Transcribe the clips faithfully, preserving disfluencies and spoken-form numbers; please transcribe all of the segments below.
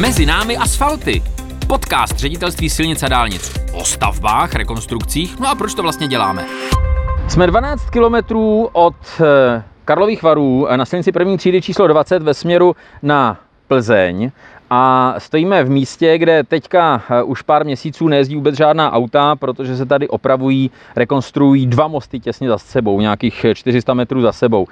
Mezi námi asfalty. Podcast Ředitelství silnic a dálnic o stavbách, rekonstrukcích, no a proč to vlastně děláme. Jsme dvanáct kilometrů od Karlových Varů na silnici první třídy číslo dvacet ve směru na Plzeň a stojíme v místě, kde teďka už pár měsíců nejezdí vůbec žádná auta, protože se tady opravují, rekonstruují dva mosty těsně za sebou, nějakých čtyři sta metrů za sebou.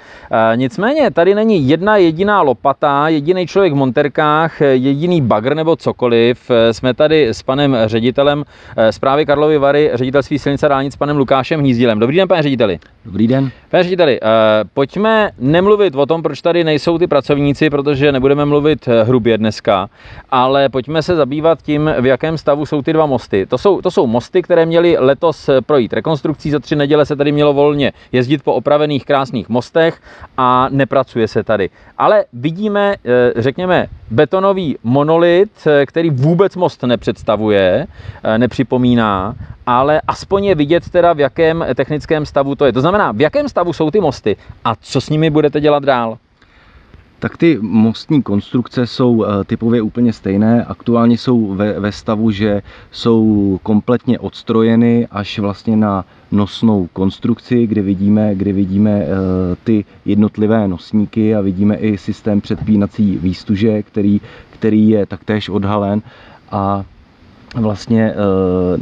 E, nicméně tady není jedna jediná lopata, jediný člověk v monterkách, jediný bagr nebo cokoliv. Jsme tady s panem ředitelem Správy Karlovy Vary, Ředitelství silnic a dálnic, panem Lukášem Hnízdilem. Dobrý den, pane řediteli. Dobrý den. Pane řediteli, e, pojďme nemluvit o tom, proč tady nejsou ty pracovníci, protože nebudeme mluvit hrubě dneska. Ale pojďme se zabývat tím, v jakém stavu jsou ty dva mosty. To jsou, to jsou mosty, které měly letos projít rekonstrukcí. Za tři neděle se tady mělo volně jezdit po opravených krásných mostech a nepracuje se tady. Ale vidíme, řekněme, betonový monolit, který vůbec most nepředstavuje, nepřipomíná, ale aspoň je vidět teda, v jakém technickém stavu to je. To znamená, v jakém stavu jsou ty mosty a co s nimi budete dělat dál? Tak ty mostní konstrukce jsou typově úplně stejné. Aktuálně jsou ve, ve stavu, že jsou kompletně odstrojeny až vlastně na nosnou konstrukci, kde vidíme, kde vidíme ty jednotlivé nosníky a vidíme i systém předpínací výstuže, který, který je taktéž odhalen. A vlastně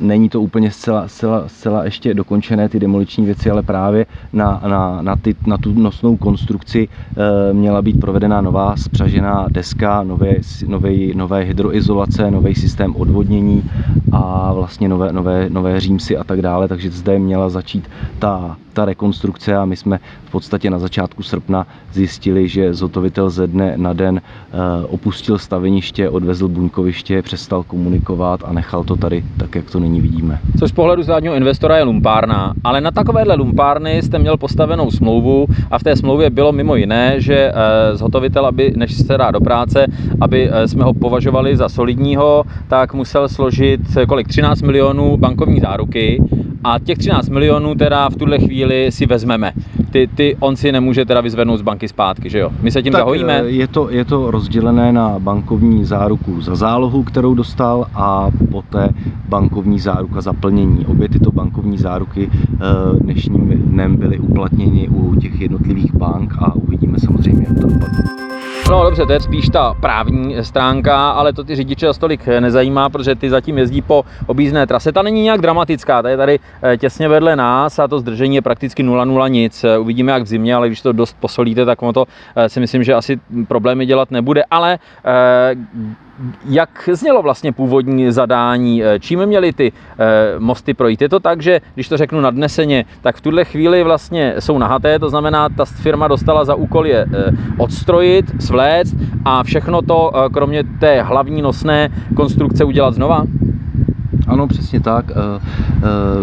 není to úplně zcela, zcela, zcela ještě dokončené ty demoliční věci, ale právě na, na, na, ty, na tu nosnou konstrukci měla být provedena nová spřažená deska, nové, nové, nové hydroizolace, nový systém odvodnění a vlastně nové, nové, nové římsy a tak dále, takže zde měla začít ta, ta rekonstrukce a my jsme v podstatě na začátku srpna zjistili, že zhotovitel ze dne na den opustil staveniště, odvezl buňkoviště, přestal komunikovat a nechal to tady tak, jak to nyní vidíme. Což z pohledu západního investora je lumpárna, ale na takovéhle lumpárny jste měl postavenou smlouvu a v té smlouvě bylo mimo jiné, že zhotovitel, aby, než se dá do práce, aby jsme ho považovali za solidního, tak musel složit kolik třináct milionů bankovní záruky a těch třináct milionů teda v tuhle chvíli si vezmeme. Ty, ty on si nemůže teda vyzvednout z banky zpátky, že jo? My se tím tak zahojíme? Je to, je to rozdělené na bankovní záruku za zálohu, kterou dostal, a poté bankovní záruka za plnění. Obě tyto bankovní záruky dnešním dnem byly uplatněny u těch jednotlivých bank a uvidíme samozřejmě, jak to dopadne. No dobře, to je spíš ta právní stránka, ale to ty řidiče zas tolik nezajímá, protože ty zatím jezdí po objízdné trase. Ta není nějak dramatická, ta je tady těsně vedle nás a to zdržení je prakticky nula nula nic. Uvidíme jak v zimě, ale když to dost posolíte, tak ono to si myslím, že asi problémy dělat nebude. Ale jak znělo vlastně původní zadání? Čím měly ty mosty projít? Je to tak, že když to řeknu nadneseně, tak v tuhle chvíli vlastně jsou nahaté, to znamená, ta firma dostala za úkol je odstrojit, svléct a všechno to, kromě té hlavní nosné konstrukce, udělat znova? Ano, přesně tak.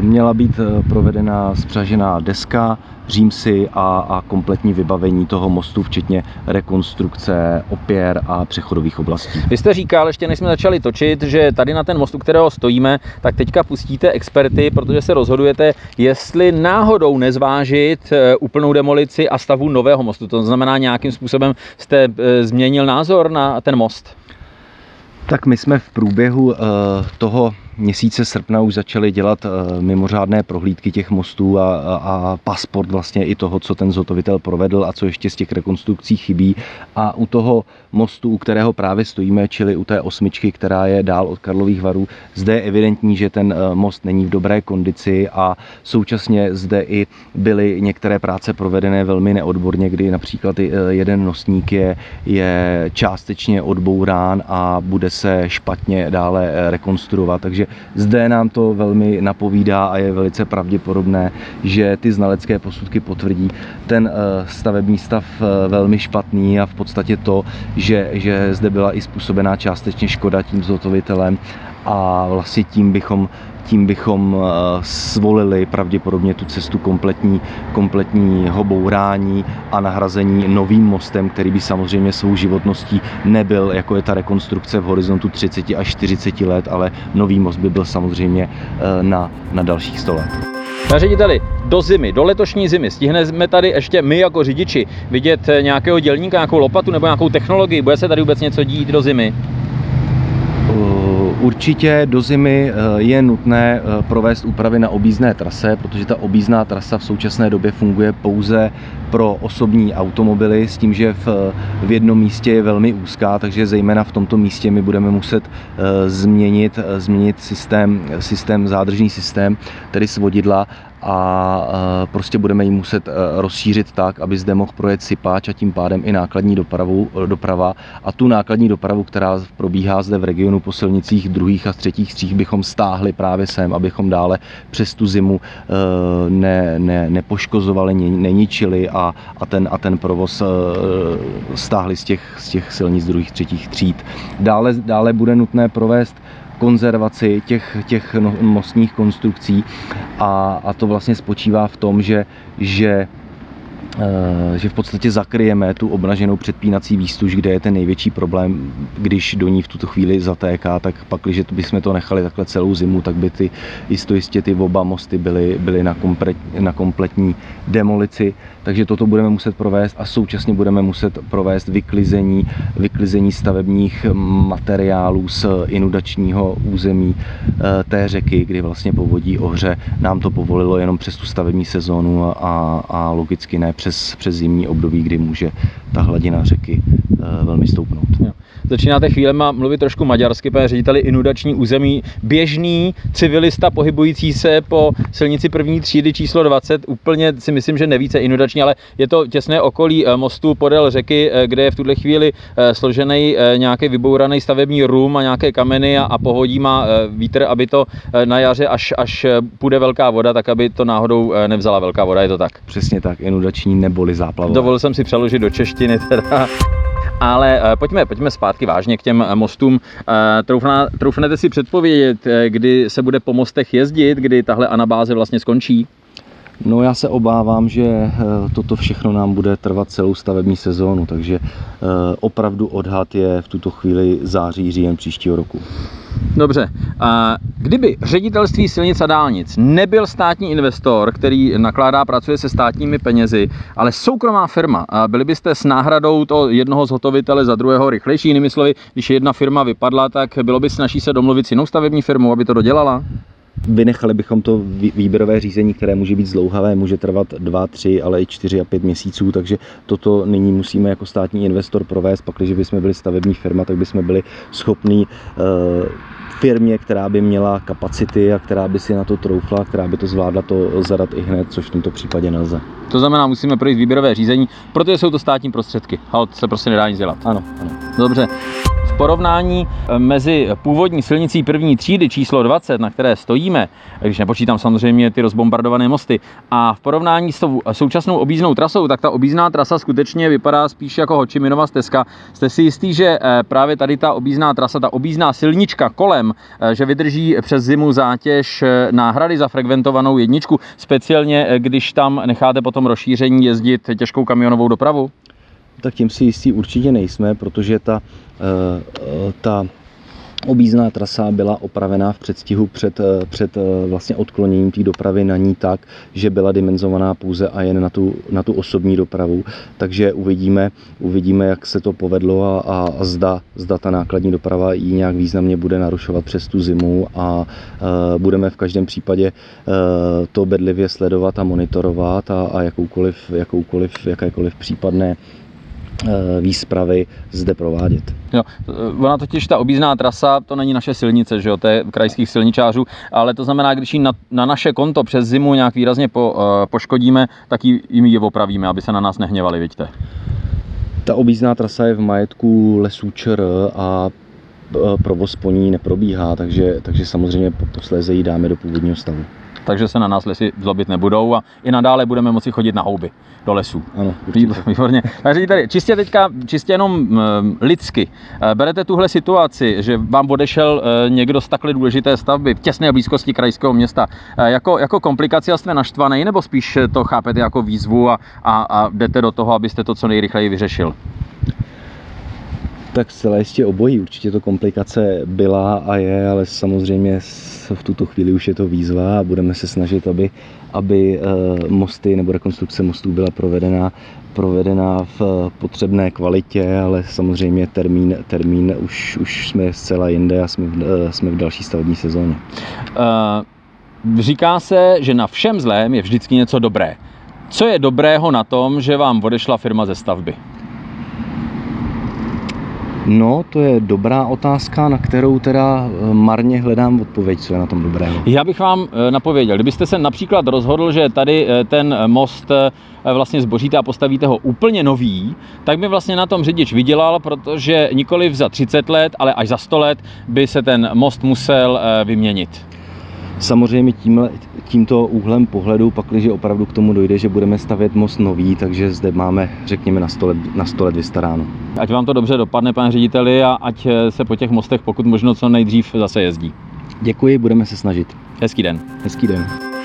Měla být provedena spřažená deska, římsy a, a kompletní vybavení toho mostu, včetně rekonstrukce opěr a přechodových oblastí. Vy jste říkal, ještě než jsme začali točit, že tady na ten most, u kterého stojíme, tak teďka pustíte experty, protože se rozhodujete, jestli náhodou nezvážit úplnou demolici a stavu nového mostu. To znamená, nějakým způsobem jste změnil názor na ten most? Tak my jsme v průběhu toho měsíce srpna už začali dělat mimořádné prohlídky těch mostů a, a, a pasport vlastně i toho, co ten zhotovitel provedl a co ještě z těch rekonstrukcí chybí. A u toho mostu, u kterého právě stojíme, čili u té osmičky, která je dál od Karlových Varů, zde je evidentní, že ten most není v dobré kondici a současně zde i byly některé práce provedené velmi neodborně, kdy například jeden nosník je, je částečně odbourán a bude se špatně dále rekonstruovat. Takže zde nám to velmi napovídá a je velice pravděpodobné, že ty znalecké posudky potvrdí ten stavební stav velmi špatný a v podstatě to, že, že zde byla i způsobená částečně škoda tím zhotovitelem a vlastně tím bychom tím bychom svolili pravděpodobně tu cestu kompletní, kompletního bourání a nahrazení novým mostem, který by samozřejmě svou životností nebyl, jako je ta rekonstrukce v horizontu třicet až čtyřicet let, ale nový most by byl samozřejmě na, na dalších sto let. Pane řediteli, do zimy, do letošní zimy stihneme tady ještě my jako řidiči vidět nějakého dělníka, nějakou lopatu nebo nějakou technologii? Bude se tady vůbec něco dít do zimy? Určitě do zimy je nutné provést úpravy na objízdné trase, protože ta objízdná trasa v současné době funguje pouze pro osobní automobily s tím, že v, v jednom místě je velmi úzká, takže zejména v tomto místě my budeme muset změnit, změnit systém, systém, zádržní systém, tedy svodidla, a prostě budeme ji muset rozšířit tak, aby zde mohl projet sypáč a tím pádem i nákladní dopravu, doprava. A tu nákladní dopravu, která probíhá zde v regionu po silnicích druhých a třetích tříd, bychom stáhli právě sem, abychom dále přes tu zimu ne, ne, nepoškozovali, neničili a, a, ten, a ten provoz stáhli z těch, z těch silnic druhých třetích tříd. Dále, dále bude nutné provést konzervaci těch, těch mostních konstrukcí a, a to vlastně spočívá v tom, že, že, e, že v podstatě zakryjeme tu obnaženou předpínací výstuž, kde je ten největší problém, když do ní v tuto chvíli zatéká, tak pak, když bychom to nechali takhle celou zimu, tak by ty, jisto jistě ty oba mosty byly, byly na, komplet, na kompletní demolici, takže toto budeme muset provést a současně budeme muset provést vyklizení, vyklizení stavebních materiálů z inundačního území té řeky, kdy vlastně povodí Ohře nám to povolilo jenom přes tu stavební sezónu a, a logicky ne přes, přes zimní období, kdy může ta hladina řeky velmi stoupnout. Jo. Začínáte chvílema mluvit trošku maďarsky, pane řediteli. Inundační území. Běžný civilista pohybující se po silnici první třídy číslo dvacet úplně si myslím, že nevíce inundační, ale je to těsné okolí mostu podél řeky, kde je v tuhle chvíli složený nějaký vybouraný stavební rum a nějaké kameny a pohodí má vítr, aby to na jaře, až, až půjde velká voda, tak aby to náhodou nevzala velká voda, je to tak? Přesně tak, inundační neboli záplavové. Dovolil jsem si přeložit do češtiny teda. Ale pojďme, pojďme zpátky vážně k těm mostům. Troufná, troufnete si předpovědět, kdy se bude po mostech jezdit, kdy tahle anabáze vlastně skončí? No, já se obávám, že toto všechno nám bude trvat celou stavební sezónu, takže opravdu odhad je v tuto chvíli září, říjen příštího roku. Dobře. Kdyby ředitelství silnic a dálnic nebyl státní investor, který nakládá, pracuje se státními penězi, ale soukromá firma, byli byste s náhradou toho jednoho zhotovitele za druhého rychlejší? Jinými slovy, když jedna firma vypadla, tak bylo by snaží se domluvit s jinou stavební firmou, aby to dodělala? Vynechali bychom to výběrové řízení, které může být zdlouhavé, může trvat dva, tři, ale i čtyři a pět měsíců, takže toto nyní musíme jako státní investor provést. Pak, když bychom byli stavební firma, tak bychom byli schopní uh, firmě, která by měla kapacity a která by si na to troufla, která by to zvládla, to zadat i hned, což v tomto případě nelze. To znamená, musíme projít výběrové řízení, protože jsou to státní prostředky. Halt se prostě nedá nic dělat. Ano, ano. Dobře. V porovnání mezi původní silnicí první třídy číslo dvacet, na které stojíme, když nepočítám samozřejmě ty rozbombardované mosty, a v porovnání s tou současnou objízdnou trasou, tak ta objízdná trasa skutečně vypadá spíš jako Ho Či Minhova stezka. Jste si jistý, že právě tady ta objízdná trasa, ta objízdná silnička kolem, že vydrží přes zimu zátěž náhrady za frekventovanou jedničku, speciálně když tam necháte potom rozšíření jezdit těžkou kamionovou dopravu? Tak tím si jistí určitě nejsme, protože ta, ta objízdná trasa byla opravená v předstihu před, před vlastně odkloněním té dopravy na ní tak, že byla dimenzovaná pouze a jen na tu, na tu osobní dopravu. Takže uvidíme, uvidíme, jak se to povedlo a, a zda, zda ta nákladní doprava ji nějak významně bude narušovat přes tu zimu a e, budeme v každém případě e, to bedlivě sledovat a monitorovat a, a jakoukoliv, jakoukoliv, jakékoliv případné výspravy zde provádět. Jo, ona totiž ta objízdná trasa, to není naše silnice, že jo, to je krajských silničářů, ale to znamená, když ji na, na naše konto přes zimu nějak výrazně po, uh, poškodíme, tak ji, jim ji opravíme, aby se na nás nehněvali, vidíte. Ta objízdná trasa je v majetku Lesů Č R a provoz po ní neprobíhá, takže, takže samozřejmě posléze ji dáme do původního stavu. Takže se na nás lesy zlobit nebudou a i nadále budeme moci chodit na houby do lesů. Ano, výborně. Takže tady čistě teďka, čistě jenom lidsky, berete tuhle situaci, že vám odešel někdo z takhle důležité stavby v těsné blízkosti krajského města, jako, jako komplikaci a jste naštvaný, nebo spíš to chápete jako výzvu a, a, a jdete do toho, abyste to co nejrychleji vyřešil? Tak zcela jistě obojí, určitě to komplikace byla a je, ale samozřejmě v tuto chvíli už je to výzva a budeme se snažit, aby, aby mosty nebo rekonstrukce mostů byla provedena, provedena v potřebné kvalitě, ale samozřejmě termín, termín už, už jsme zcela jinde a jsme v, jsme v další stavební sezóně. Uh, říká se, že na všem zlém je vždycky něco dobré. Co je dobrého na tom, že vám odešla firma ze stavby? No, to je dobrá otázka, na kterou teda marně hledám odpověď, co je na tom dobrého. Já bych vám napověděl, kdybyste se například rozhodl, že tady ten most vlastně zboříte a postavíte ho úplně nový, tak by vlastně na tom řidič vydělal, protože nikoliv za třicet let, ale až za sto let by se ten most musel vyměnit. Samozřejmě tímhle, tímto úhlem pohledu, pakliže opravdu k tomu dojde, že budeme stavět most nový, takže zde máme, řekněme, na sto let, na sto let vystaráno. Ať vám to dobře dopadne, pane řediteli, a ať se po těch mostech pokud možno co nejdřív zase jezdí. Děkuji, budeme se snažit. Hezký den. Hezký den.